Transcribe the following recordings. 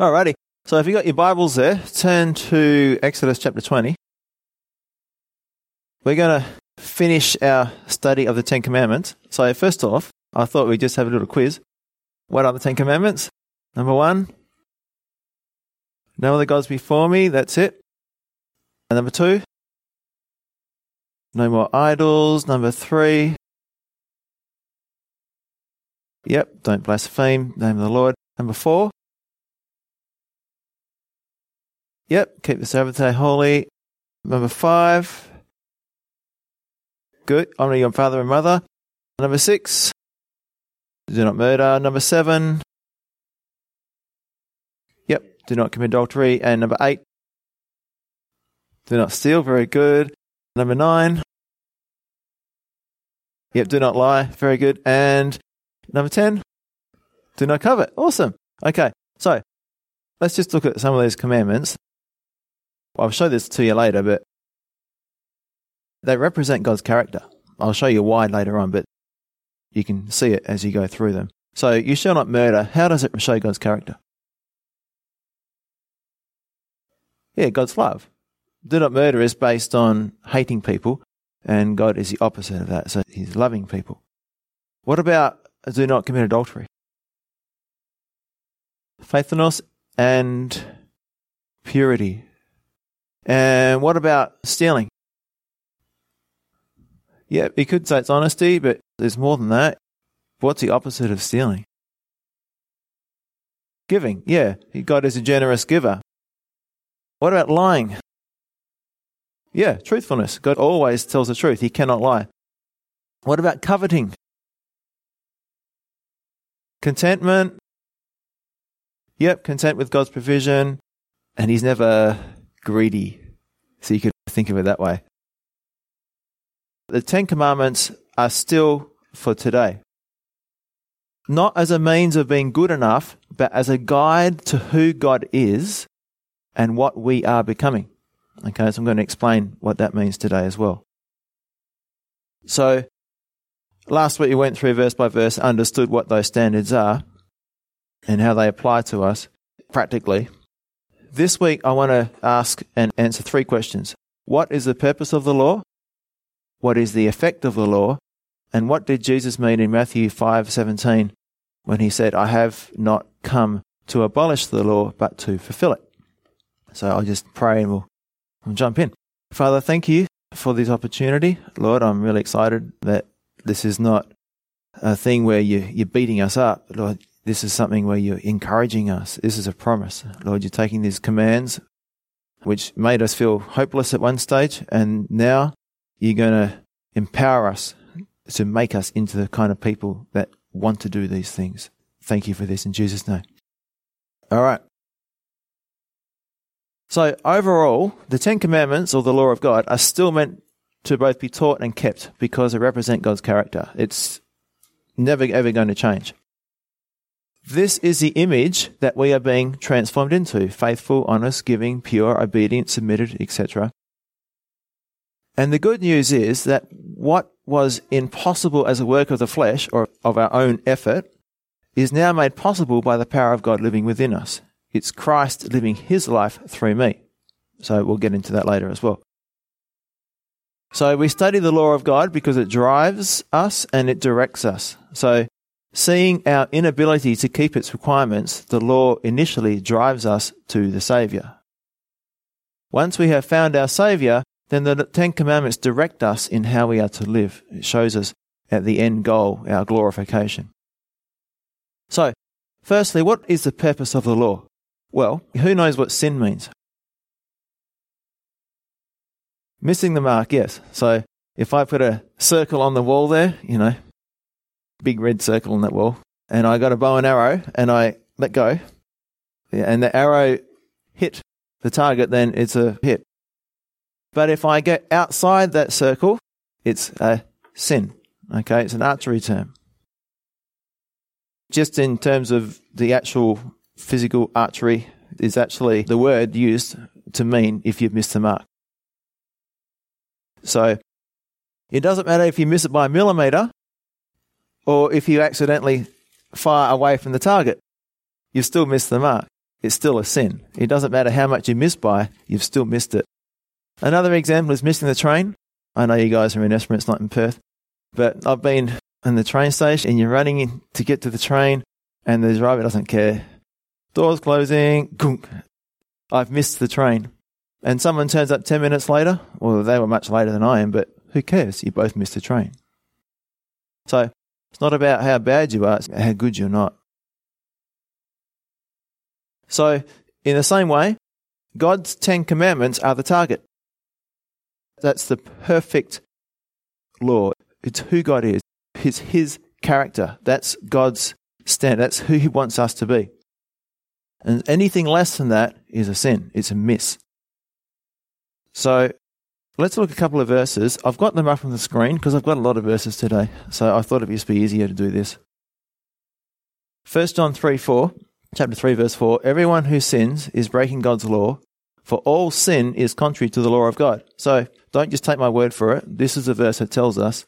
Alrighty. So if you got your Bibles there, turn to Exodus chapter 20. We're going to finish our study of the Ten Commandments. So first off, I thought we'd just have a little quiz. What are the Ten Commandments? Number one, no other gods before me, that's it. And number two, no more idols. Number three, yep, don't blaspheme, name of the Lord. Number four, yep, keep the Sabbath day holy. Number five, good, honor your father and mother. Number six, do not murder. Number seven, yep, do not commit adultery. And number eight, do not steal, very good. Number nine, yep, do not lie, very good. And number 10, do not covet. Awesome. Okay, so let's just look at some of these commandments. I'll show this to you later, but they represent God's character. I'll show you why later on, but you can see it as you go through them. So, you shall not murder. How does it show God's character? Yeah, God's love. Do not murder is based on hating people, and God is the opposite of that, so he's loving people. What about do not commit adultery? Faithfulness and purity. And what about stealing? Yeah, you could say it's honesty, but there's more than that. What's the opposite of stealing? Giving, yeah. God is a generous giver. What about lying? Yeah, truthfulness. God always tells the truth. He cannot lie. What about coveting? Contentment. Yep, content with God's provision. And he's never greedy. So you could think of it that way. The Ten Commandments are still for today. Not as a means of being good enough, but as a guide to who God is and what we are becoming. Okay, so I'm going to explain what that means today as well. So, last week we went through verse by verse, understood what those standards are and how they apply to us practically. This week I want to ask and answer three questions. What is the purpose of the law? What is the effect of the law? And what did Jesus mean in Matthew 5:17 when he said, I have not come to abolish the law, but to fulfill it? So I'll just pray and we'll jump in. Father, thank you for this opportunity. Lord, I'm really excited that this is not a thing where you're beating us up. Lord, this is something where you're encouraging us. This is a promise. Lord, you're taking these commands, which made us feel hopeless at one stage, and now you're going to empower us to make us into the kind of people that want to do these things. Thank you for this in Jesus' name. All right. So overall, the Ten Commandments, or the law of God, are still meant to both be taught and kept because they represent God's character. It's never, ever going to change. This is the image that we are being transformed into, faithful, honest, giving, pure, obedient, submitted, etc. And the good news is that what was impossible as a work of the flesh or of our own effort is now made possible by the power of God living within us. It's Christ living his life through me. So we'll get into that later as well. So we study the law of God because it drives us and it directs us. So seeing our inability to keep its requirements, the law initially drives us to the Saviour. Once we have found our Saviour, then the Ten Commandments direct us in how we are to live. It shows us at the end goal, our glorification. So, firstly, what is the purpose of the law? Well, who knows what sin means? Missing the mark, yes. So if I put a circle on the wall there, big red circle on that wall, and I got a bow and arrow and I let go, and the arrow hit the target, then it's a hit. But if I get outside that circle, it's a sin. Okay, it's an archery term. Just in terms of the actual physical archery is actually the word used to mean if you've missed the mark. So it doesn't matter if you miss it by a millimeter or if you accidentally fire away from the target. You've still missed the mark. it's still a sin. It doesn't matter how much you miss by, you've still missed it. Another example is missing the train. I know you guys are in Esperance, it's not in Perth, but I've been in the train station and you're running in to get to the train and the driver doesn't care. Doors closing, gunk. I've missed the train. And someone turns up 10 minutes later, or they were much later than I am, but who cares? You both missed the train. So it's not about how bad you are, it's how good you're not. So in the same way, God's 10 commandments are the target. That's the perfect law. It's who God is. It's his character. That's God's standard. That's who he wants us to be. And anything less than that is a sin. It's a miss. So let's look at a couple of verses. I've got them up on the screen because I've got a lot of verses today. So I thought it would just be easier to do this. 1 John 3:4, chapter 3, verse 4. Everyone who sins is breaking God's law, for all sin is contrary to the law of God. So don't just take my word for it. This is a verse that tells us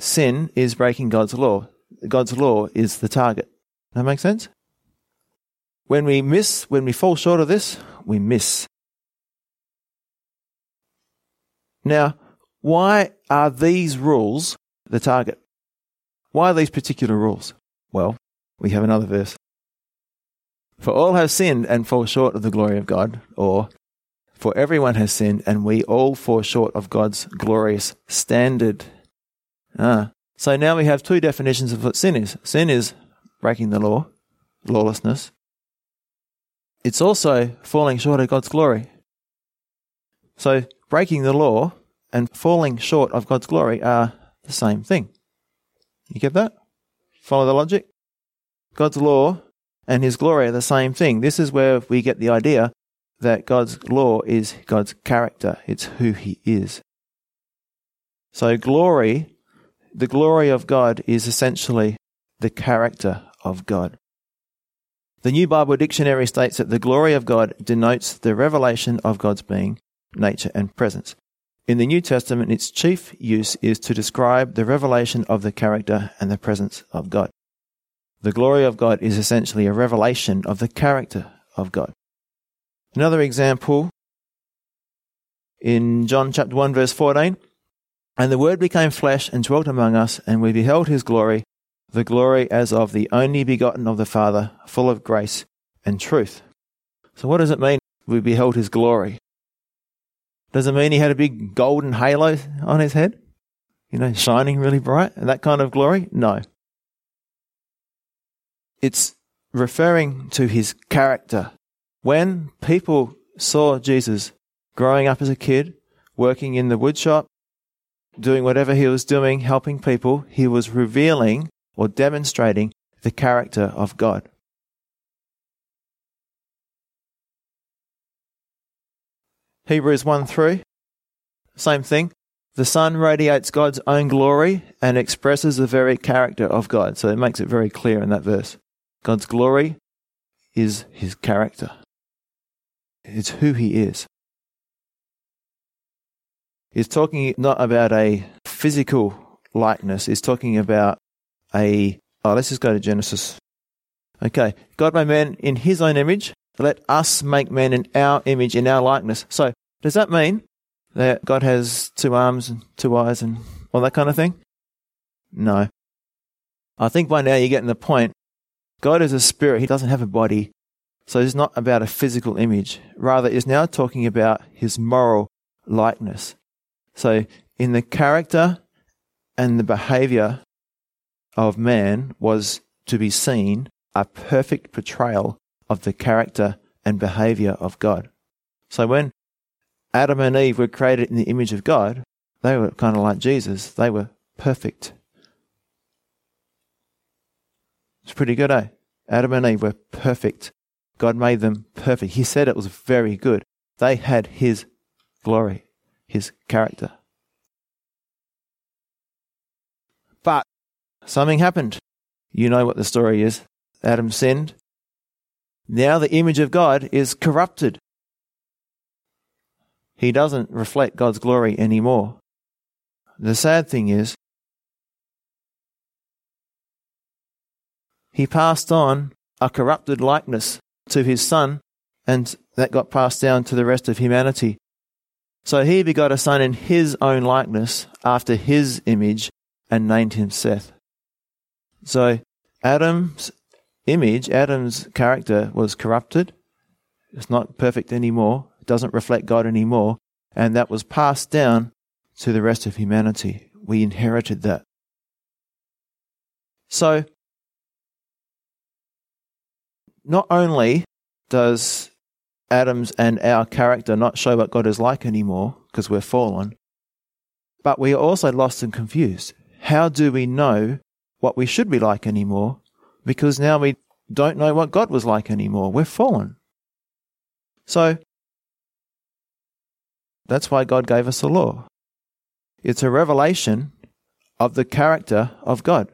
sin is breaking God's law. God's law is the target. That make sense? When we fall short of this, we miss. Now, why are these rules the target? Why are these particular rules? Well, we have another verse. For all have sinned and fall short of the glory of God, or for everyone has sinned and we all fall short of God's glorious standard. So now we have two definitions of what sin is. Sin is breaking the law, lawlessness. It's also falling short of God's glory. So breaking the law and falling short of God's glory are the same thing. You get that? Follow the logic? God's law and his glory are the same thing. This is where we get the idea that God's law is God's character. It's who he is. So glory, the glory of God is essentially the character of God. The New Bible Dictionary states that the glory of God denotes the revelation of God's being, nature, and presence. In the New Testament, its chief use is to describe the revelation of the character and the presence of God. The glory of God is essentially a revelation of the character of God. Another example, in John chapter 1, verse 14, and the Word became flesh and dwelt among us, and we beheld his glory, the glory as of the only begotten of the Father, full of grace and truth. So what does it mean, we beheld his glory? Does it mean he had a big golden halo on his head? You know, shining really bright, and that kind of glory? No. It's referring to his character. When people saw Jesus growing up as a kid, working in the woodshop, doing whatever he was doing, helping people, he was revealing or demonstrating the character of God. Hebrews 1:3, same thing. The sun radiates God's own glory and expresses the very character of God. So it makes it very clear in that verse. God's glory is his character. It's who he is. It's talking not about a physical likeness. It's talking about let's just go to Genesis. Okay, God made man in his own image. Let us make men in our image, in our likeness. So does that mean that God has two arms and two eyes and all that kind of thing? No. I think by now you're getting the point. God is a spirit. He doesn't have a body. So it's not about a physical image. Rather, it's now talking about his moral likeness. So in the character and the behavior of man was to be seen a perfect portrayal of the character and behavior of God. So when Adam and Eve were created in the image of God, they were kind of like Jesus. They were perfect. It's pretty good, eh? Adam and Eve were perfect. God made them perfect. He said it was very good. They had his glory, his character. But something happened. You know what the story is. Adam sinned. Now the image of God is corrupted. He doesn't reflect God's glory anymore. The sad thing is, he passed on a corrupted likeness to his son, and that got passed down to the rest of humanity. So he begot a son in his own likeness, after his image, and named him Seth. So Adam's image, Adam's character was corrupted. It's not perfect anymore. It doesn't reflect God anymore. And that was passed down to the rest of humanity. We inherited that. So, not only does Adam's and our character not show what God is like anymore, because we're fallen, but we are also lost and confused. How do we know what we should be like anymore? Because now we don't know what God was like anymore. We're fallen. So, that's why God gave us the law. It's a revelation of the character of God.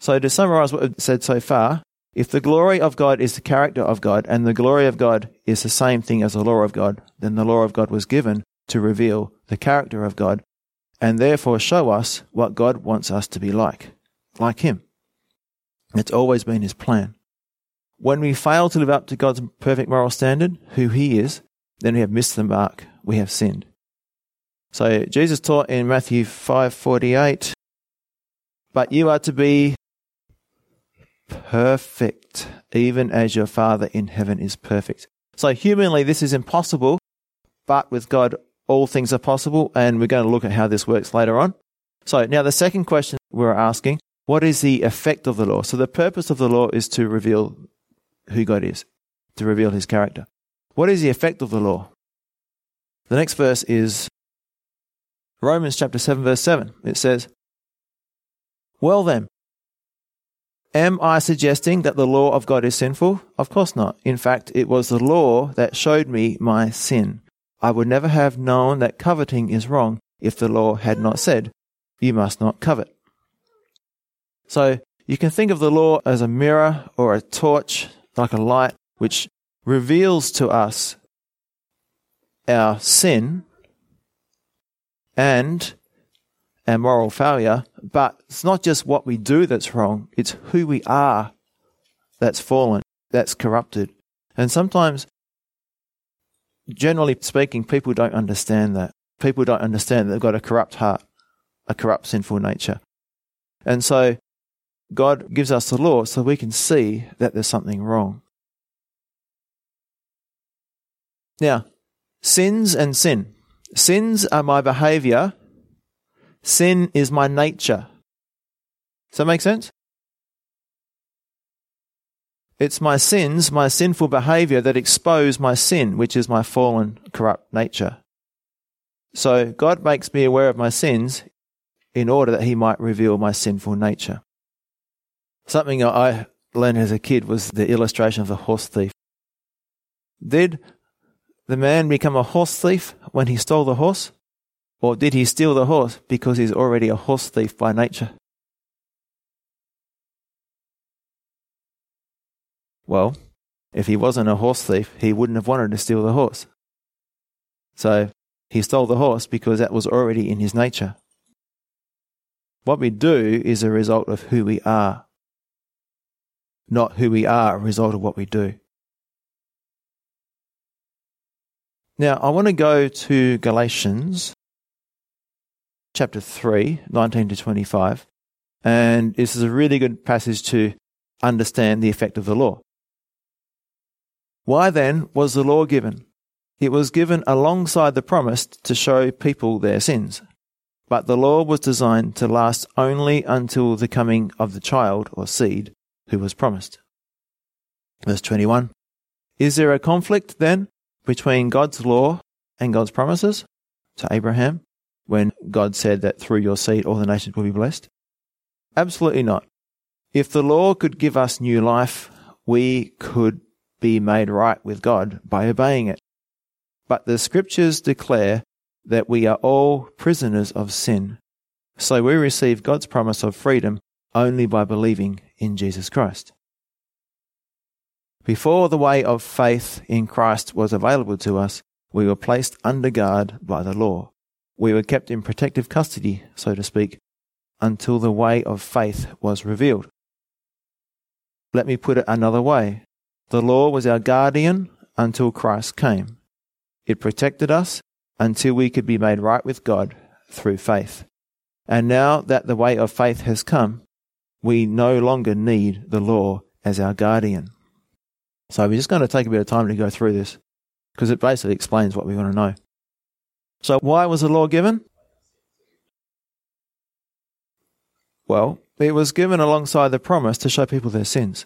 So to summarize what we've said so far, if the glory of God is the character of God, and the glory of God is the same thing as the law of God, then the law of God was given to reveal the character of God, and therefore show us what God wants us to be like Him. It's always been His plan. When we fail to live up to God's perfect moral standard, who He is, then we have missed the mark, we have sinned. So Jesus taught in Matthew 5:48, "But you are to be perfect, even as your Father in heaven is perfect." So humanly this is impossible, but with God all things are possible, and we're going to look at how this works later on. So now the second question we're asking, what is the effect of the law? So the purpose of the law is to reveal who God is, to reveal His character. What is the effect of the law? The next verse is Romans chapter 7, verse 7. It says, "Well then, am I suggesting that the law of God is sinful? Of course not. In fact, it was the law that showed me my sin. I would never have known that coveting is wrong if the law had not said, 'You must not covet.'" So you can think of the law as a mirror or a torch, like a light, which reveals to us our sin and our moral failure, but it's not just what we do that's wrong, it's who we are that's fallen, that's corrupted. And sometimes, generally speaking, people don't understand that. People don't understand that they've got a corrupt heart, a corrupt sinful nature. And so God gives us the law so we can see that there's something wrong. Now, sins and sin. Sins are my behavior. Sin is my nature. Does that make sense? It's my sins, my sinful behavior that expose my sin, which is my fallen, corrupt nature. So God makes me aware of my sins in order that He might reveal my sinful nature. Something I learned as a kid was the illustration of the horse thief. Did the man become a horse thief when he stole the horse? Or did he steal the horse because he's already a horse thief by nature? Well, if he wasn't a horse thief, he wouldn't have wanted to steal the horse. So he stole the horse because that was already in his nature. What we do is a result of who we are, not who we are a result of what we do. Now, I want to go to Galatians chapter 3, 19 to 25, and this is a really good passage to understand the effect of the law. Why then was the law given? It was given alongside the promise to show people their sins, but the law was designed to last only until the coming of the child or seed who was promised. Verse 21, "Is there a conflict then between God's law and God's promises to Abraham, when God said that through your seed all the nations will be blessed? Absolutely not. If the law could give us new life, we could be made right with God by obeying it. But the scriptures declare that we are all prisoners of sin, so we receive God's promise of freedom only by believing in Jesus Christ. Before the way of faith in Christ was available to us, we were placed under guard by the law. We were kept in protective custody, so to speak, until the way of faith was revealed. Let me put it another way. The law was our guardian until Christ came. It protected us until we could be made right with God through faith. And now that the way of faith has come, we no longer need the law as our guardian. So we're just going to take a bit of time to go through this, because it basically explains what we want to know. So why was the law given? Well, it was given alongside the promise to show people their sins.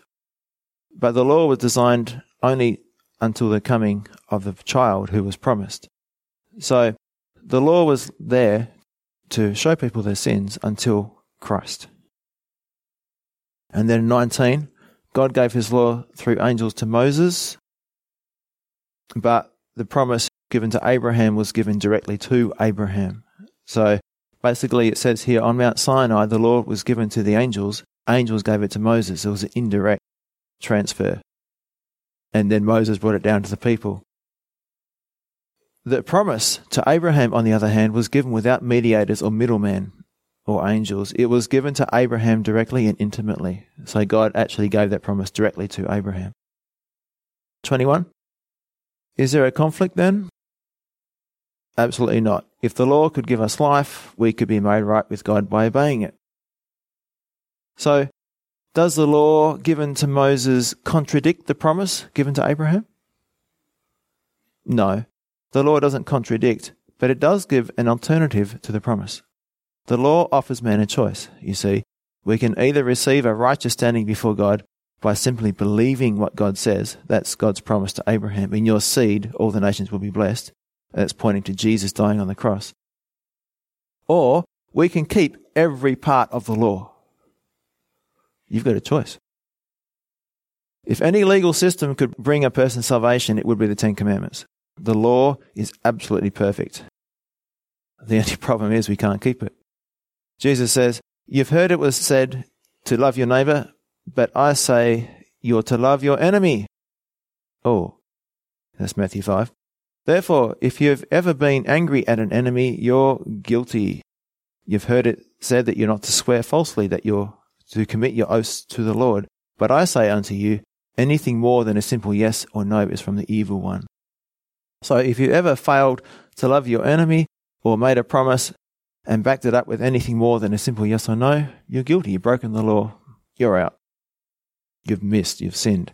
But the law was designed only until the coming of the child who was promised. So the law was there to show people their sins until Christ. And then in 19, God gave his law through angels to Moses, but the promise given to Abraham was given directly to Abraham. So basically it says here, on Mount Sinai, the law was given to the angels. Angels gave it to Moses. It was an indirect transfer. And then Moses brought it down to the people. The promise to Abraham, on the other hand, was given without mediators or middlemen or angels. It was given to Abraham directly and intimately. So God actually gave that promise directly to Abraham. 21. Is there a conflict then? Absolutely not. If the law could give us life, we could be made right with God by obeying it. So, does the law given to Moses contradict the promise given to Abraham? No. The law doesn't contradict, but it does give an alternative to the promise. The law offers man a choice, you see. We can either receive a righteous standing before God by simply believing what God says. That's God's promise to Abraham. In your seed, all the nations will be blessed. That's pointing to Jesus dying on the cross. Or we can keep every part of the law. You've got a choice. If any legal system could bring a person salvation, it would be the Ten Commandments. The law is absolutely perfect. The only problem is we can't keep it. Jesus says, "You've heard it was said to love your neighbor, but I say you're to love your enemy." Oh, that's Matthew 5. "Therefore, if you've ever been angry at an enemy, you're guilty. You've heard it said that you're not to swear falsely, that you're to commit your oaths to the Lord. But I say unto you, anything more than a simple yes or no is from the evil one." So if you ever failed to love your enemy or made a promise and backed it up with anything more than a simple yes or no, you're guilty. You've broken the law. You're out. You've missed. You've sinned.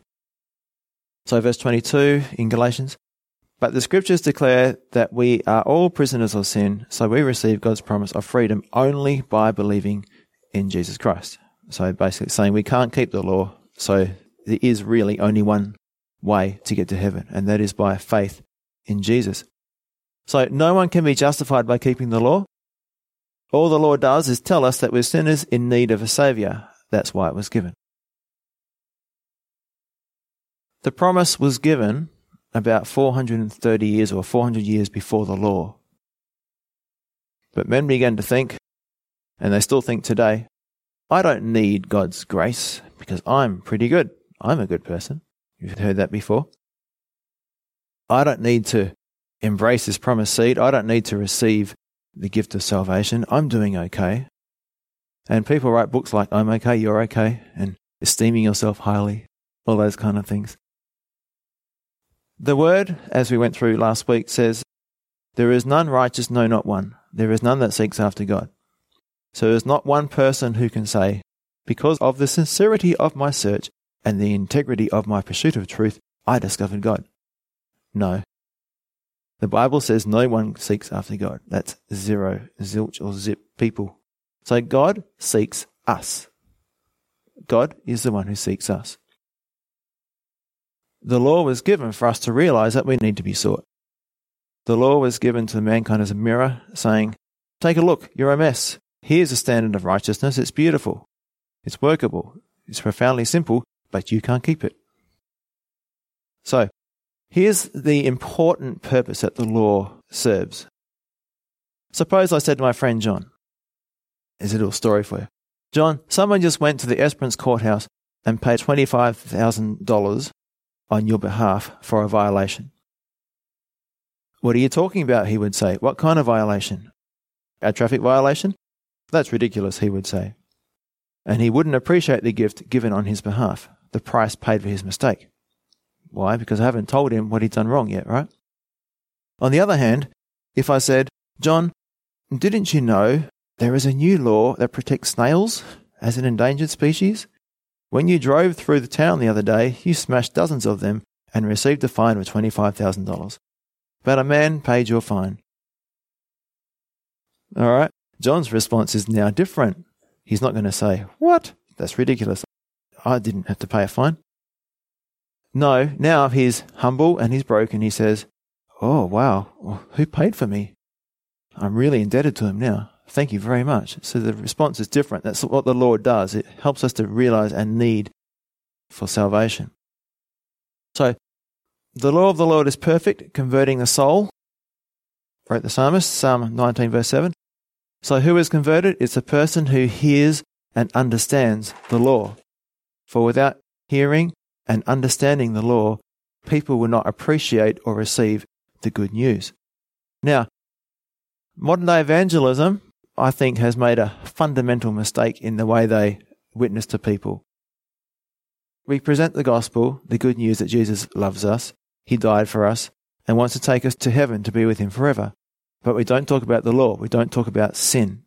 So verse 22 in Galatians, "But the scriptures declare that we are all prisoners of sin, so we receive God's promise of freedom only by believing in Jesus Christ." So basically saying we can't keep the law, so there is really only one way to get to heaven, and that is by faith in Jesus. So no one can be justified by keeping the law. All the law does is tell us that we're sinners in need of a Saviour. That's why it was given. The promise was given about 430 years or 400 years before the law. But men began to think, and they still think today, I don't need God's grace because I'm pretty good. I'm a good person. You've heard that before. I don't need to embrace this promised seed. I don't need to receive the gift of salvation. I'm doing okay. And people write books like I'm okay, you're okay, and esteeming yourself highly, all those kind of things. The word, as we went through last week, says, there is none righteous, no, not one. There is none that seeks after God. So there's not one person who can say, because of the sincerity of my search and the integrity of my pursuit of truth, I discovered God. No. The Bible says no one seeks after God. That's zero, zilch, or zip people. So God seeks us. God is the one who seeks us. The law was given for us to realize that we need to be sought. The law was given to mankind as a mirror, saying, take a look, you're a mess. Here's a standard of righteousness. It's beautiful. It's workable. It's profoundly simple, but you can't keep it. So, here's the important purpose that the law serves. Suppose I said to my friend John, there's a little story for you. John, someone just went to the Esperance courthouse and paid $25,000 on your behalf for a violation. What are you talking about, he would say. What kind of violation? A traffic violation? That's ridiculous, he would say. And he wouldn't appreciate the gift given on his behalf. the price paid for his mistake. Why? Because I haven't told him what he'd done wrong yet, right? On the other hand, if I said, John, didn't you know there is a new law that protects snails as an endangered species? When you drove through the town the other day, you smashed dozens of them and received a fine of $25,000. But a man paid your fine. All right, John's response is now different. He's not going to say, what? That's ridiculous. I didn't have to pay a fine. No, now he's humble and he's broken. He says, oh, wow, who paid for me? I'm really indebted to him now. Thank you very much. So the response is different. That's what the Lord does. It helps us to realize our need for salvation. So the law of the Lord is perfect, converting the soul, wrote the psalmist, Psalm 19, verse 7. So who is converted? It's a person who hears and understands the law. For without hearing and understanding the law, people will not appreciate or receive the good news. Now, modern-day evangelism, I think, has made a fundamental mistake in the way they witness to people. We present the gospel, the good news that Jesus loves us, he died for us, and wants to take us to heaven to be with him forever. But we don't talk about the law. We don't talk about sin.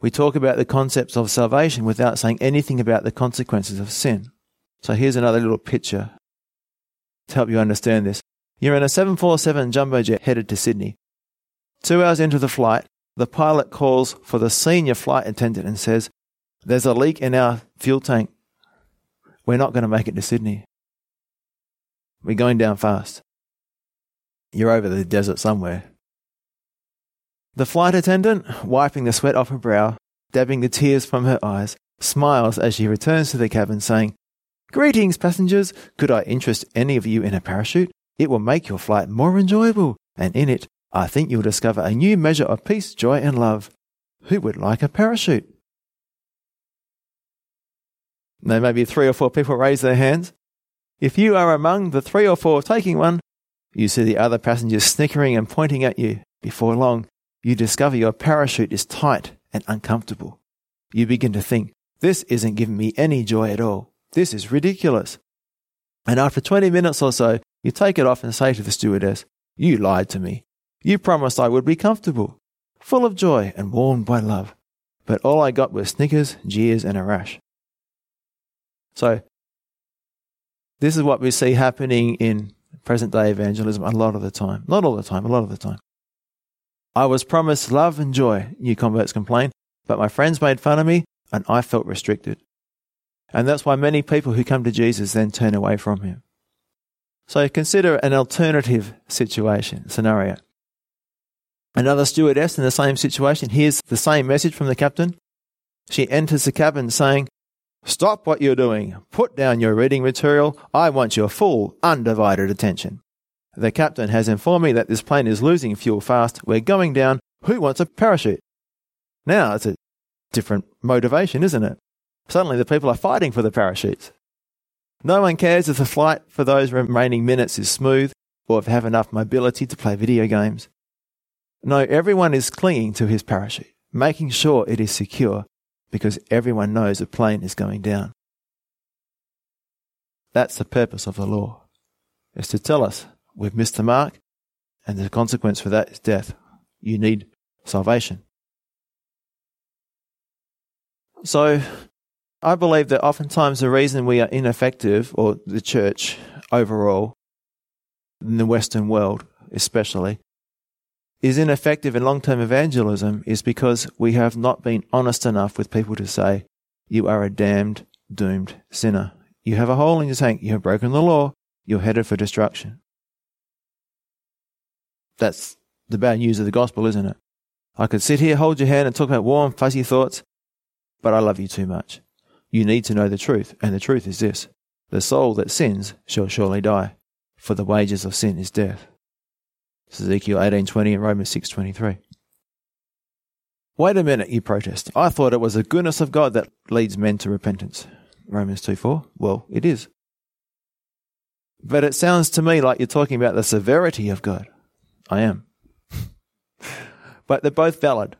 We talk about the concepts of salvation without saying anything about the consequences of sin. So here's another little picture to help you understand this. You're in a 747 jumbo jet headed to Sydney. 2 hours into the flight, the pilot calls for the senior flight attendant and says, there's a leak in our fuel tank. We're not going to make it to Sydney. We're going down fast. You're over the desert somewhere. The flight attendant, wiping the sweat off her brow, dabbing the tears from her eyes, smiles as she returns to the cabin saying, greetings, passengers. Could I interest any of you in a parachute? It will make your flight more enjoyable, and in it, I think you'll discover a new measure of peace, joy, and love. Who would like a parachute? Now, maybe 3 or 4 people raise their hands. If you are among the 3 or 4 taking one, you see the other passengers snickering and pointing at you. Before long, you discover your parachute is tight and uncomfortable. You begin to think, this isn't giving me any joy at all. This is ridiculous. And after 20 minutes or so, you take it off and say to the stewardess, you lied to me. You promised I would be comfortable, full of joy and warmed by love. But all I got was snickers, jeers, and a rash. So, this is what we see happening in present-day evangelism a lot of the time. Not all the time, a lot of the time. I was promised love and joy, new converts complain, but my friends made fun of me and I felt restricted. And that's why many people who come to Jesus then turn away from him. So consider an alternative situation, scenario. Another stewardess in the same situation hears the same message from the captain. She enters the cabin saying, stop what you're doing. Put down your reading material. I want your full, undivided attention. The captain has informed me that this plane is losing fuel fast. We're going down. Who wants a parachute? Now, it's a different motivation, isn't it? Suddenly the people are fighting for the parachutes. No one cares if the flight for those remaining minutes is smooth or if they have enough mobility to play video games. No, everyone is clinging to his parachute, making sure it is secure because everyone knows a plane is going down. That's the purpose of the law, is to tell us we've missed the mark and the consequence for that is death. You need salvation. So I believe that oftentimes the reason we are ineffective, or the church overall, in the Western world especially, is ineffective in long-term evangelism is because we have not been honest enough with people to say, you are a damned, doomed sinner. You have a hole in your tank. You have broken the law. You're headed for destruction. That's the bad news of the gospel, isn't it? I could sit here, hold your hand, and talk about warm, fuzzy thoughts, but I love you too much. You need to know the truth, and the truth is this. The soul that sins shall surely die, for the wages of sin is death. Ezekiel 18:20 and Romans 6:23. Wait a minute, you protest. I thought it was the goodness of God that leads men to repentance. Romans 2:4. Well, it is. But it sounds to me like you're talking about the severity of God. I am. But they're both valid.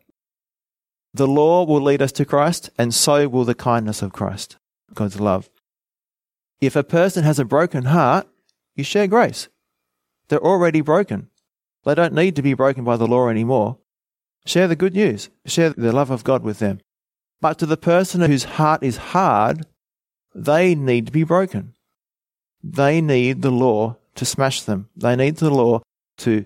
The law will lead us to Christ, and so will the kindness of Christ. God's love. If a person has a broken heart, you share grace. They're already broken. They don't need to be broken by the law anymore. Share the good news. Share the love of God with them. But to the person whose heart is hard, they need to be broken. They need the law to smash them. They need the law to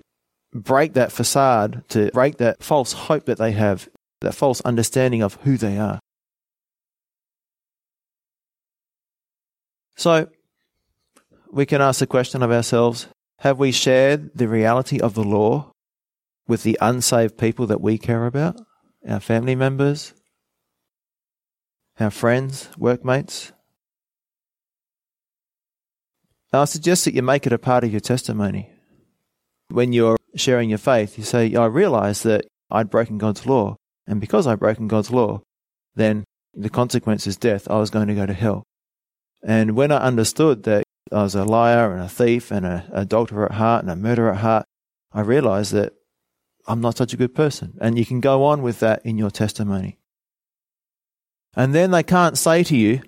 break that facade, to break that false hope that they have, that false understanding of who they are. So, we can ask the question of ourselves, have we shared the reality of the law with the unsaved people that we care about? Our family members, our friends, workmates? I suggest that you make it a part of your testimony. When you're sharing your faith, you say, I realised that I'd broken God's law, and because I'd broken God's law, then the consequence is death. I was going to go to hell. And when I understood that I was a liar and a thief and an adulterer at heart and a murderer at heart, I realised that I'm not such a good person. And you can go on with that in your testimony. And then they can't say to you,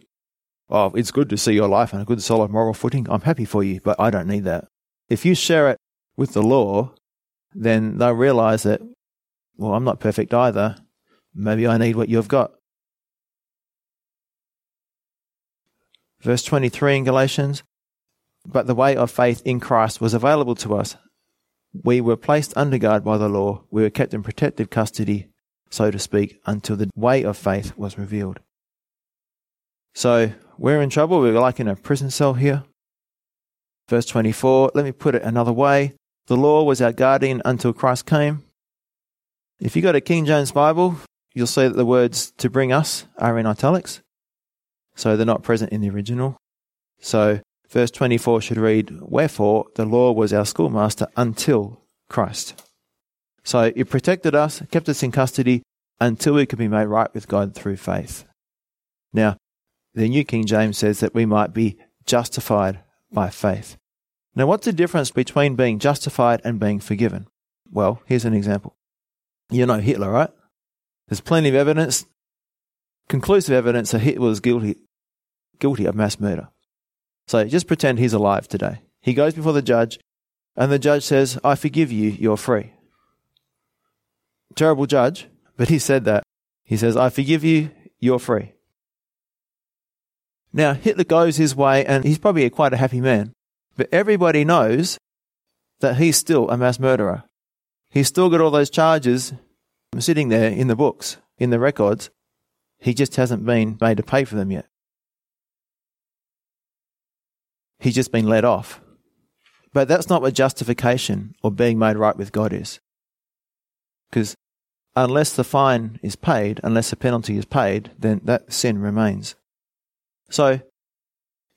oh, it's good to see your life on a good solid moral footing. I'm happy for you, but I don't need that. If you share it with the law, then they'll realise that, well, I'm not perfect either. Maybe I need what you've got. Verse 23 in Galatians, but the way of faith in Christ was available to us. We were placed under guard by the law. We were kept in protective custody, so to speak, until the way of faith was revealed. So we're in trouble. We're like in a prison cell here. Verse 24, let me put it another way. The law was our guardian until Christ came. If you got a King James Bible, you'll see that the words to bring us are in italics. So they're not present in the original. So verse 24 should read, wherefore the law was our schoolmaster until Christ. So it protected us, kept us in custody until we could be made right with God through faith. Now, the New King James says that we might be justified by faith. Now, what's the difference between being justified and being forgiven? Well, here's an example. You know Hitler, right? There's plenty of evidence, conclusive evidence that Hitler was guilty of mass murder. So just pretend he's alive today. He goes before the judge, and the judge says, I forgive you, you're free. Terrible judge, but he said that. He says, I forgive you, you're free. Now, Hitler goes his way, and he's probably quite a happy man, but everybody knows that he's still a mass murderer. He's still got all those charges sitting there in the books, in the records. He just hasn't been made to pay for them yet. He's just been let off. But that's not what justification or being made right with God is. Because unless the fine is paid, unless the penalty is paid, then that sin remains. So,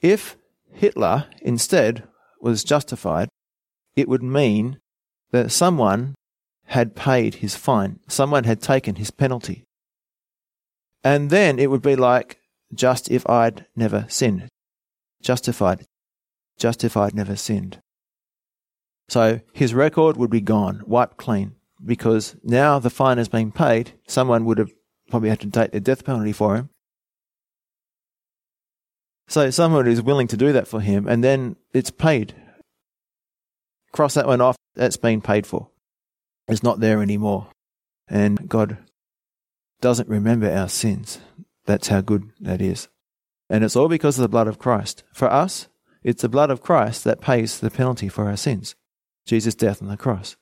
if Hitler instead was justified, it would mean that someone had paid his fine. Someone had taken his penalty. And then it would be like, just if I'd never sinned. Justified, never sinned. So, his record would be gone, wiped clean, because now the fine has been paid. Someone would have probably had to take the death penalty for him. So someone who's willing to do that for him, and then it's paid. Cross that one off, that's been paid for. It's not there anymore. And God doesn't remember our sins. That's how good that is. And it's all because of the blood of Christ. For us, it's the blood of Christ that pays the penalty for our sins. Jesus' death on the cross.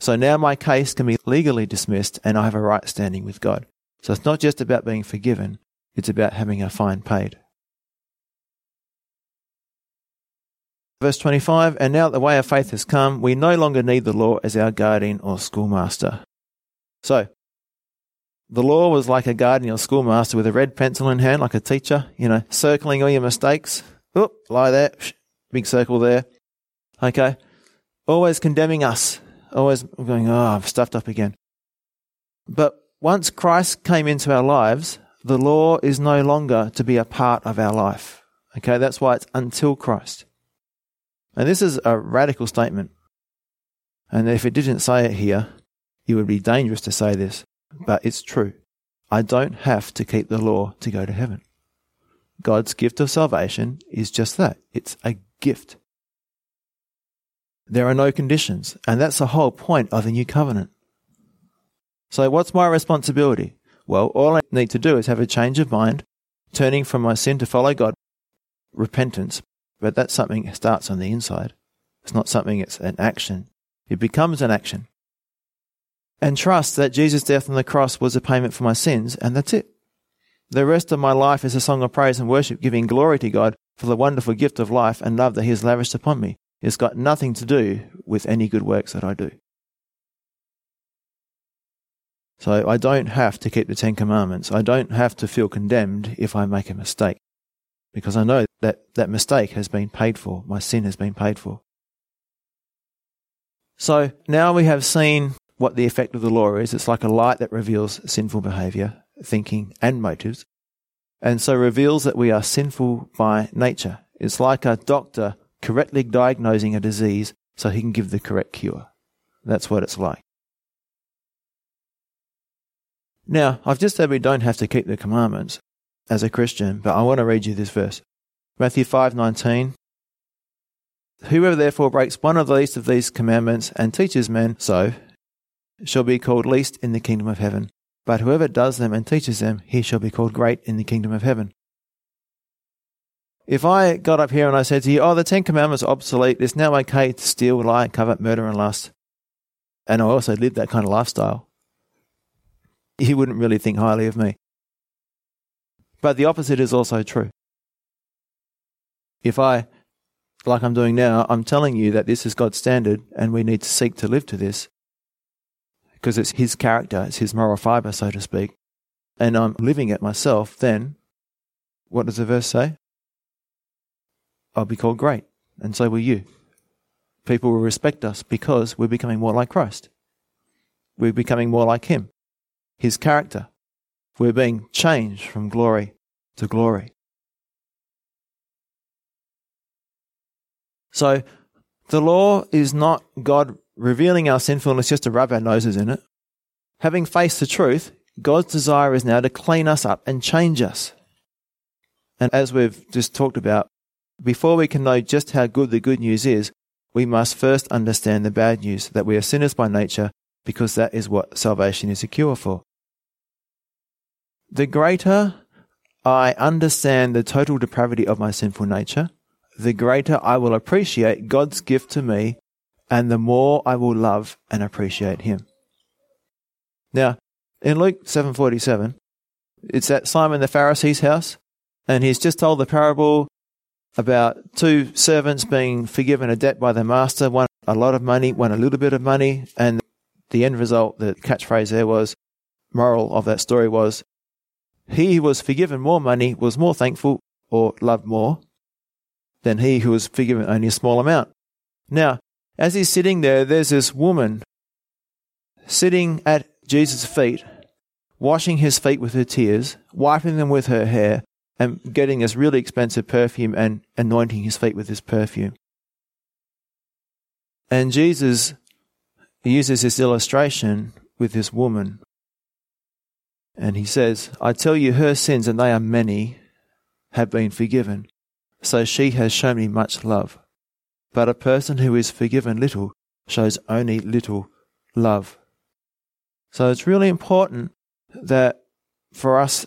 So now my case can be legally dismissed and I have a right standing with God. So it's not just about being forgiven, it's about having a fine paid. Verse 25, and now that the way of faith has come, we no longer need the law as our guardian or schoolmaster. So, the law was like a guardian or schoolmaster with a red pencil in hand, like a teacher, circling all your mistakes. Oop, lie there, big circle there. Okay, always condemning us, always going, I've stuffed up again. But once Christ came into our lives, the law is no longer to be a part of our life. Okay, that's why it's until Christ. And this is a radical statement. And if it didn't say it here, it would be dangerous to say this. But it's true. I don't have to keep the law to go to heaven. God's gift of salvation is just that. It's a gift. There are no conditions, and that's the whole point of the new covenant. So what's my responsibility? Well, all I need to do is have a change of mind, turning from my sin to follow God, repentance, but that's something that starts on the inside. It's not something, it's an action. It becomes an action. And trust that Jesus' death on the cross was a payment for my sins, and that's it. The rest of my life is a song of praise and worship, giving glory to God for the wonderful gift of life and love that He has lavished upon me. It's got nothing to do with any good works that I do. So I don't have to keep the Ten Commandments. I don't have to feel condemned if I make a mistake, because I know that that mistake has been paid for. My sin has been paid for. So now we have seen what the effect of the law is. It's like a light that reveals sinful behavior, thinking and motives, and so reveals that we are sinful by nature. It's like a doctor correctly diagnosing a disease so he can give the correct cure. That's what it's like. Now, I've just said we don't have to keep the commandments as a Christian, but I want to read you this verse. Matthew 5:19. Whoever therefore breaks one of the least of these commandments and teaches men so shall be called least in the kingdom of heaven. But whoever does them and teaches them, he shall be called great in the kingdom of heaven. If I got up here and I said to you, the Ten Commandments are obsolete, it's now okay to steal, lie, covet, murder and lust, and I also live that kind of lifestyle, you wouldn't really think highly of me. But the opposite is also true. If I, like I'm doing now, I'm telling you that this is God's standard and we need to seek to live to this, because it's His character, it's His moral fibre, so to speak, and I'm living it myself, then what does the verse say? I'll be called great, and so will you. People will respect us because we're becoming more like Christ. We're becoming more like Him, His character. We're being changed from glory to glory. So the law is not God revealing our sinfulness just to rub our noses in it. Having faced the truth, God's desire is now to clean us up and change us. And as we've just talked about, before we can know just how good the good news is, we must first understand the bad news, that we are sinners by nature, because that is what salvation is a cure for. The greater I understand the total depravity of my sinful nature, the greater I will appreciate God's gift to me, and the more I will love and appreciate Him. Now, in Luke 7:47, it's at Simon the Pharisee's house, and he's just told the parable about two servants being forgiven a debt by their master, one a lot of money, one a little bit of money, and the end result, the catchphrase there was, moral of that story was, he who was forgiven more money was more thankful or loved more than he who was forgiven only a small amount. Now, as he's sitting there, there's this woman sitting at Jesus' feet, washing His feet with her tears, wiping them with her hair, and getting this really expensive perfume and anointing His feet with this perfume. And Jesus uses this illustration with this woman. And He says, I tell you, her sins, and they are many, have been forgiven. So she has shown me much love. But a person who is forgiven little shows only little love. So it's really important that for us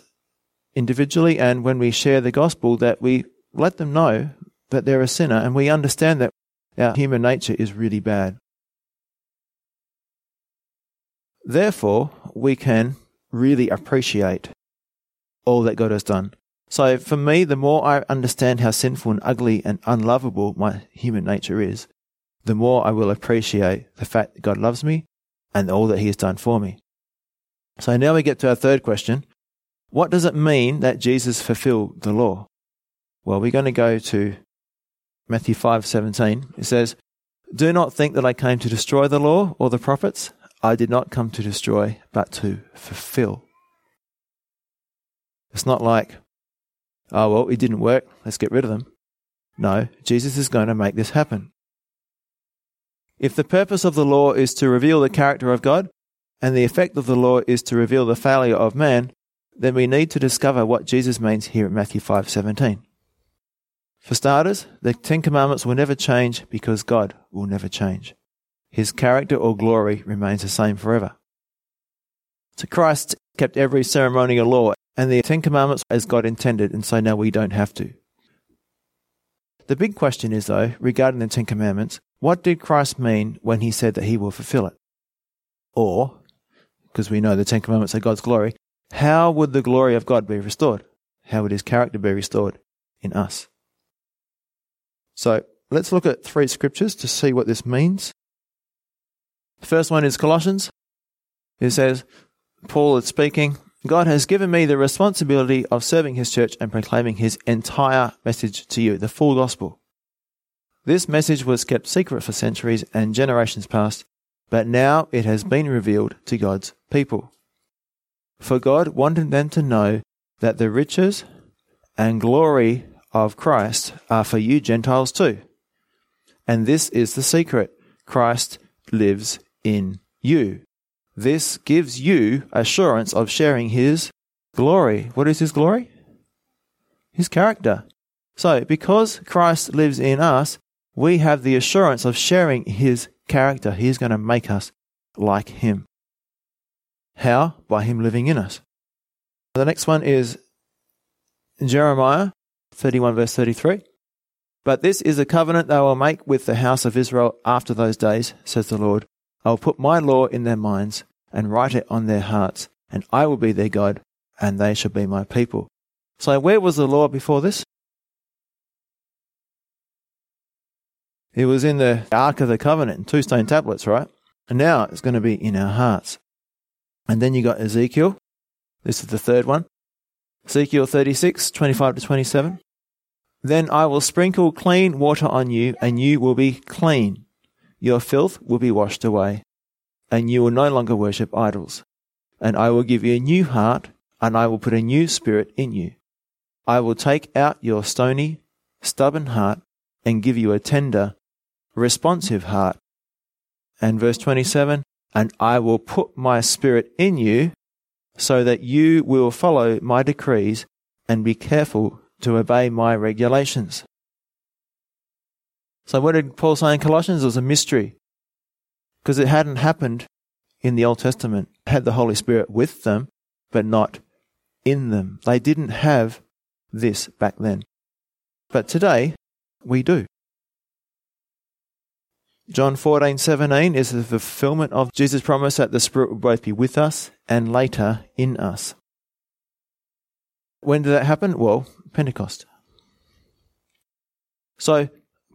individually and when we share the gospel, that we let them know that they're a sinner and we understand that our human nature is really bad. Therefore, we can really appreciate all that God has done. So for me, the more I understand how sinful and ugly and unlovable my human nature is, the more I will appreciate the fact that God loves me and all that He has done for me. So now we get to our third question. What does it mean that Jesus fulfilled the law? Well, we're going to go to Matthew 5:17. It says, Do not think that I came to destroy the law or the prophets. I did not come to destroy, but to fulfill. It's not like, it didn't work, let's get rid of them. No, Jesus is going to make this happen. If the purpose of the law is to reveal the character of God, and the effect of the law is to reveal the failure of man, then we need to discover what Jesus means here at Matthew 5:17. For starters, the Ten Commandments will never change because God will never change. His character or glory remains the same forever. So Christ kept every ceremonial law and the Ten Commandments as God intended, and so now we don't have to. The big question is, though, regarding the Ten Commandments, what did Christ mean when he said that he will fulfill it? Or, because we know the Ten Commandments are God's glory, how would the glory of God be restored? How would his character be restored in us? So let's look at three scriptures to see what this means. The first one is Colossians. It says, Paul is speaking, God has given me the responsibility of serving his church and proclaiming his entire message to you, the full gospel. This message was kept secret for centuries and generations past, but now it has been revealed to God's people. For God wanted them to know that the riches and glory of Christ are for you Gentiles too. And this is the secret. Christ lives in you. This gives you assurance of sharing his glory. What is his glory? His character. So, because Christ lives in us, we have the assurance of sharing his character. He's going to make us like him. How? By him living in us. The next one is Jeremiah 31 verse 33. But this is a covenant that I will make with the house of Israel after those days, says the Lord. I will put my law in their minds and write it on their hearts, and I will be their God, and they shall be my people. So where was the law before this? It was in the Ark of the Covenant, in two stone tablets, right? And now it's going to be in our hearts. And then you got Ezekiel. This is the third one. Ezekiel 36, 25 to 27. Then I will sprinkle clean water on you, and you will be clean. Your filth will be washed away, and you will no longer worship idols. And I will give you a new heart, and I will put a new spirit in you. I will take out your stony, stubborn heart, and give you a tender, responsive heart. And verse 27, and I will put my spirit in you, so that you will follow my decrees and be careful to obey my regulations. So what did Paul say in Colossians? It was a mystery, because it hadn't happened in the Old Testament. It had the Holy Spirit with them, but not in them. They didn't have this back then. But today, we do. John 14:17 is the fulfillment of Jesus' promise that the Spirit will both be with us and later in us. When did that happen? Well, Pentecost. So,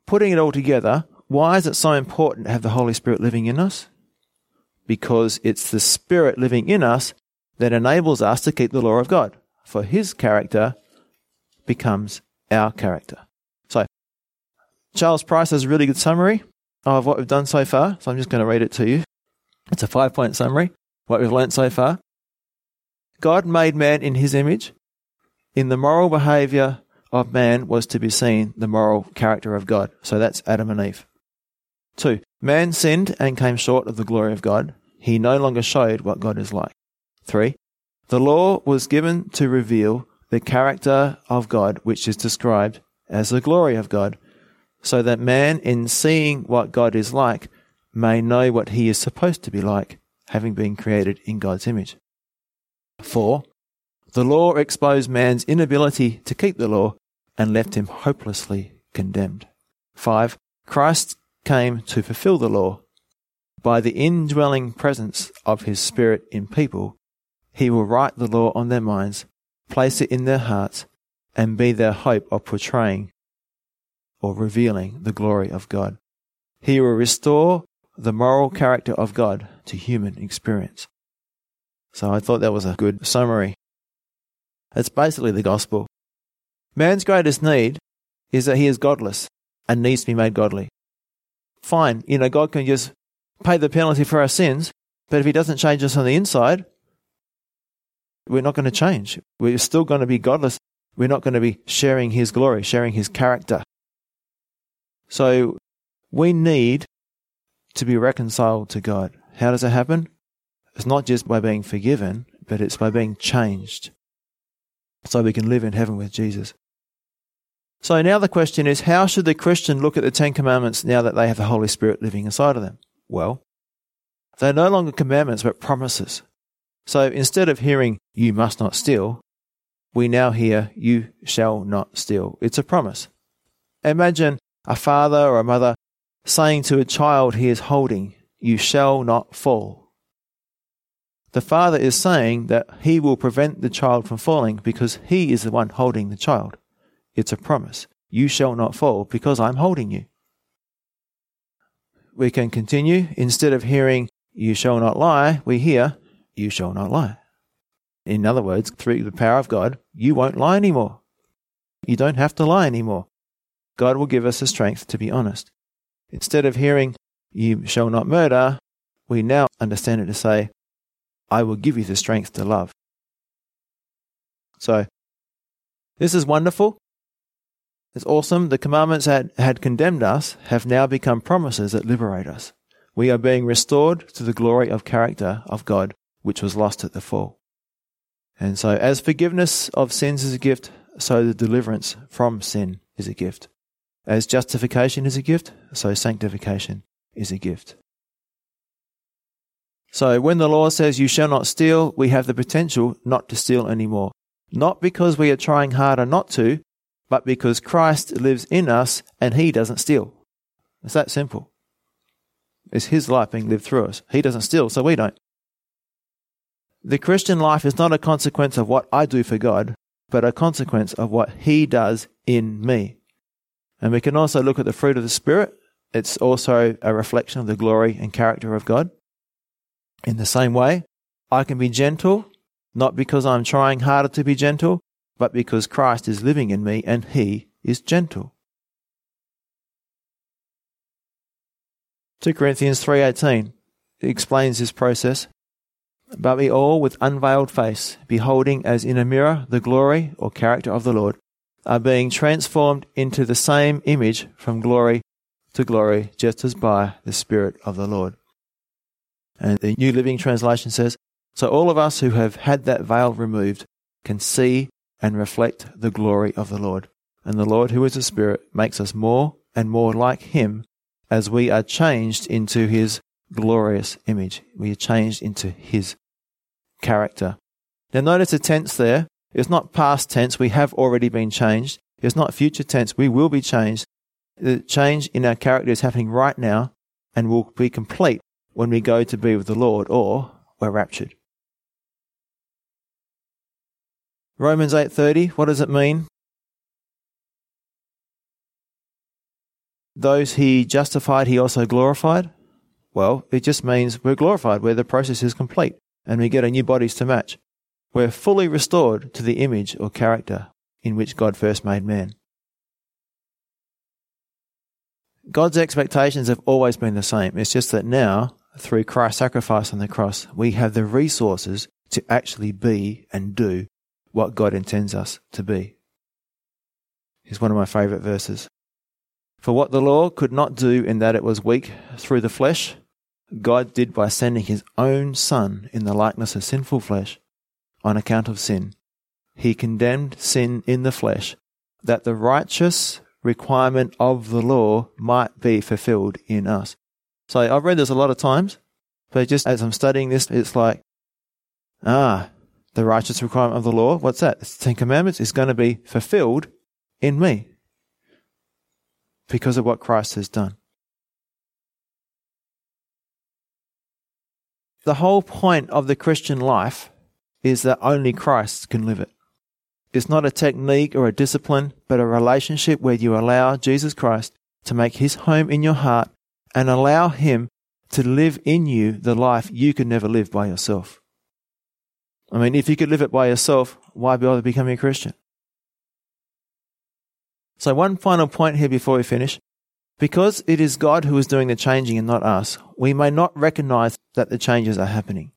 putting it all together, why is it so important to have the Holy Spirit living in us? Because it's the Spirit living in us that enables us to keep the law of God, for his character becomes our character. So, Charles Price has a really good summary of what we've done so far, so I'm just going to read it to you. It's a 5-point summary, what we've learnt so far. God made man in his image. In the moral behaviour of man was to be seen the moral character of God. So that's Adam and Eve. 2. Man sinned and came short of the glory of God. He no longer showed what God is like. 3. The law was given to reveal the character of God, which is described as the glory of God, so that man, in seeing what God is like, may know what he is supposed to be like, having been created in God's image. 4. The law exposed man's inability to keep the law and left him hopelessly condemned. 5. Christ came to fulfill the law. By the indwelling presence of his Spirit in people, he will write the law on their minds, place it in their hearts, and be their hope of portraying or revealing the glory of God. He will restore the moral character of God to human experience. So I thought that was a good summary. It's basically the gospel. Man's greatest need is that he is godless and needs to be made godly. Fine, God can just pay the penalty for our sins, but if he doesn't change us on the inside, we're not going to change. We're still going to be godless. We're not going to be sharing his glory, sharing his character. So we need to be reconciled to God. How does that happen? It's not just by being forgiven, but it's by being changed. so we can live in heaven with Jesus. So now the question is, how should the Christian look at the Ten Commandments now that they have the Holy Spirit living inside of them? Well, they're no longer commandments but promises. So instead of hearing, you must not steal, we now hear, you shall not steal. It's a promise. Imagine a father or a mother saying to a child he is holding, you shall not fall. The father is saying that he will prevent the child from falling because he is the one holding the child. It's a promise. You shall not fall because I'm holding you. We can continue. Instead of hearing, you shall not lie, we hear, you shall not lie. In other words, through the power of God, you won't lie anymore. You don't have to lie anymore. God will give us the strength to be honest. Instead of hearing, you shall not murder, we now understand it to say, I will give you the strength to love. So, this is wonderful. It's awesome. The commandments that had condemned us have now become promises that liberate us. We are being restored to the glory of character of God, which was lost at the fall. And so, as forgiveness of sins is a gift, so the deliverance from sin is a gift. As justification is a gift, so sanctification is a gift. So when the law says you shall not steal, we have the potential not to steal anymore. Not because we are trying harder not to, but because Christ lives in us and he doesn't steal. It's that simple. It's his life being lived through us. He doesn't steal, so we don't. The Christian life is not a consequence of what I do for God, but a consequence of what he does in me. And we can also look at the fruit of the Spirit. It's also a reflection of the glory and character of God. In the same way, I can be gentle, not because I'm trying harder to be gentle, but because Christ is living in me and he is gentle. 2 Corinthians 3:18 explains this process. But we all, with unveiled face, beholding as in a mirror the glory or character of the Lord, are being transformed into the same image from glory to glory, just as by the Spirit of the Lord. And the New Living Translation says, so all of us who have had that veil removed can see and reflect the glory of the Lord. And the Lord, who is the Spirit, makes us more and more like him as we are changed into his glorious image. We are changed into his character. Now notice the tense there. It's not past tense. We have already been changed. It's not future tense. We will be changed. The change in our character is happening right now and will be complete when we go to be with the Lord or we're raptured. Romans 8:30, what does it mean? Those he justified, he also glorified. Well, it just means we're glorified, where the process is complete and we get our new bodies to match. We're fully restored to the image or character in which God first made man. God's expectations have always been the same. It's just that now, through Christ's sacrifice on the cross, we have the resources to actually be and do what God intends us to be. Here's one of my favourite verses. For what the law could not do in that it was weak through the flesh, God did by sending his own Son in the likeness of sinful flesh on account of sin. He condemned sin in the flesh, that the righteous requirement of the law might be fulfilled in us. So I've read this a lot of times, but just as I'm studying this, it's like, the righteous requirement of the law, what's that? It's the Ten Commandments is going to be fulfilled in me because of what Christ has done. The whole point of the Christian life is that only Christ can live it. It's not a technique or a discipline, but a relationship where you allow Jesus Christ to make his home in your heart and allow him to live in you the life you could never live by yourself. I mean, if you could live it by yourself, why bother becoming a Christian? So one final point here before we finish. Because it is God who is doing the changing and not us, we may not recognize that the changes are happening.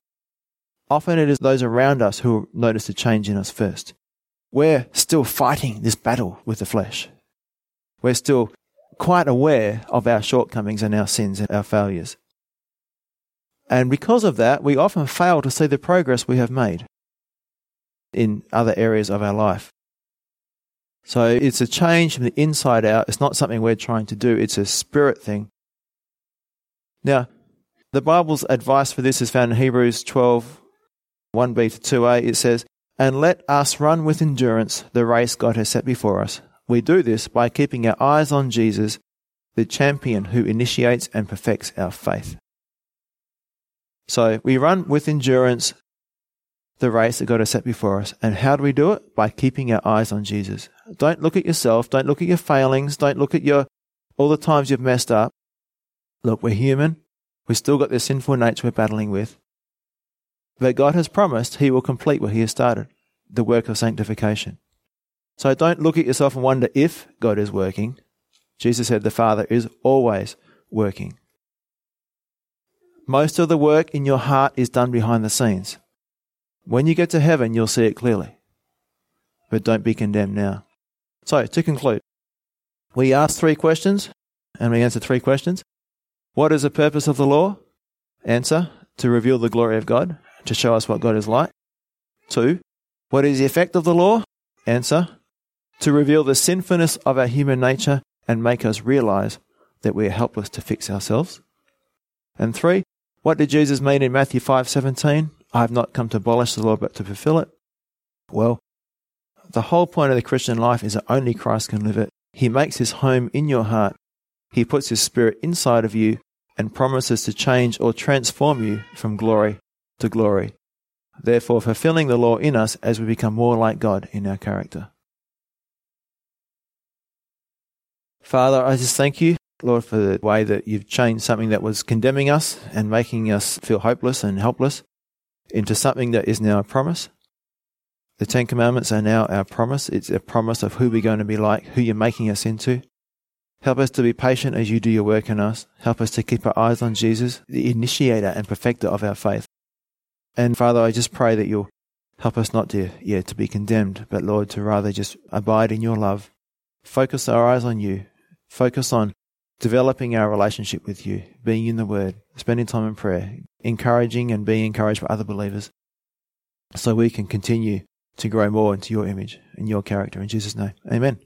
Often it is those around us who notice the change in us first. We're still fighting this battle with the flesh. We're still quite aware of our shortcomings and our sins and our failures. And because of that, we often fail to see the progress we have made. in other areas of our life. So it's a change from the inside out. It's not something we're trying to do. It's a spirit thing. Now, the Bible's advice for this is found in Hebrews 12, 1b to 2a. It says, "And let us run with endurance the race God has set before us. We do this by keeping our eyes on Jesus, the champion who initiates and perfects our faith." So we run with endurance the race that God has set before us. And how do we do it? By keeping our eyes on Jesus. Don't look at yourself. Don't look at your failings. Don't look at all the times you've messed up. Look, we're human. We've still got this sinful nature we're battling with. But God has promised He will complete what He has started, the work of sanctification. So don't look at yourself and wonder if God is working. Jesus said the Father is always working. Most of the work in your heart is done behind the scenes. When you get to heaven, you'll see it clearly. But don't be condemned now. So, to conclude, we asked three questions, and we answered three questions. What is the purpose of the law? Answer, to reveal the glory of God, to show us what God is like. 2, what is the effect of the law? Answer, to reveal the sinfulness of our human nature and make us realize that we are helpless to fix ourselves. And 3, what did Jesus mean in Matthew 5:17? I have not come to abolish the law, but to fulfill it. Well, the whole point of the Christian life is that only Christ can live it. He makes His home in your heart. He puts His Spirit inside of you and promises to change or transform you from glory to glory, therefore fulfilling the law in us as we become more like God in our character. Father, I just thank You, Lord, for the way that You've changed something that was condemning us and making us feel hopeless and helpless into something that is now a promise. The Ten Commandments are now our promise. It's a promise of who we're going to be like, who You're making us into. Help us to be patient as You do Your work in us. Help us to keep our eyes on Jesus, the initiator and perfecter of our faith. And Father, I just pray that You'll help us not to be condemned, but Lord, to rather just abide in Your love. Focus our eyes on You. Focus on developing our relationship with You, being in the Word, spending time in prayer, encouraging and being encouraged by other believers, so we can continue to grow more into Your image and Your character. In Jesus' name, amen.